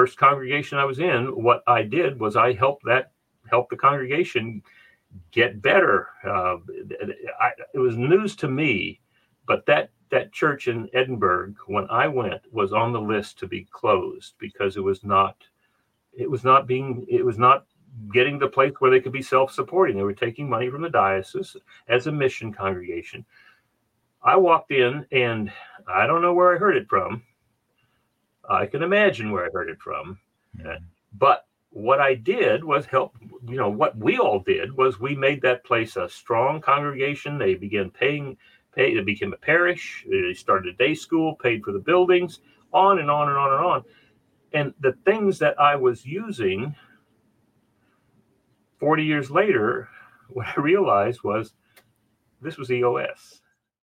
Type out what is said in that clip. first congregation I was in, what I did was I helped the congregation get better. It was news to me, but that church in Edinburgh, when I went, was on the list to be closed because it was not getting to the place where they could be self-supporting. They were taking money from the diocese as a mission congregation. I walked in, and I don't know where I heard it from. I can imagine where I heard it from. Mm-hmm. But what I did was help, what we all did was we made that place a strong congregation. They began paying, it became a parish. They started a day school, paid for the buildings, on and on and on and on. And the things that I was using 40 years later, what I realized was this was EOS.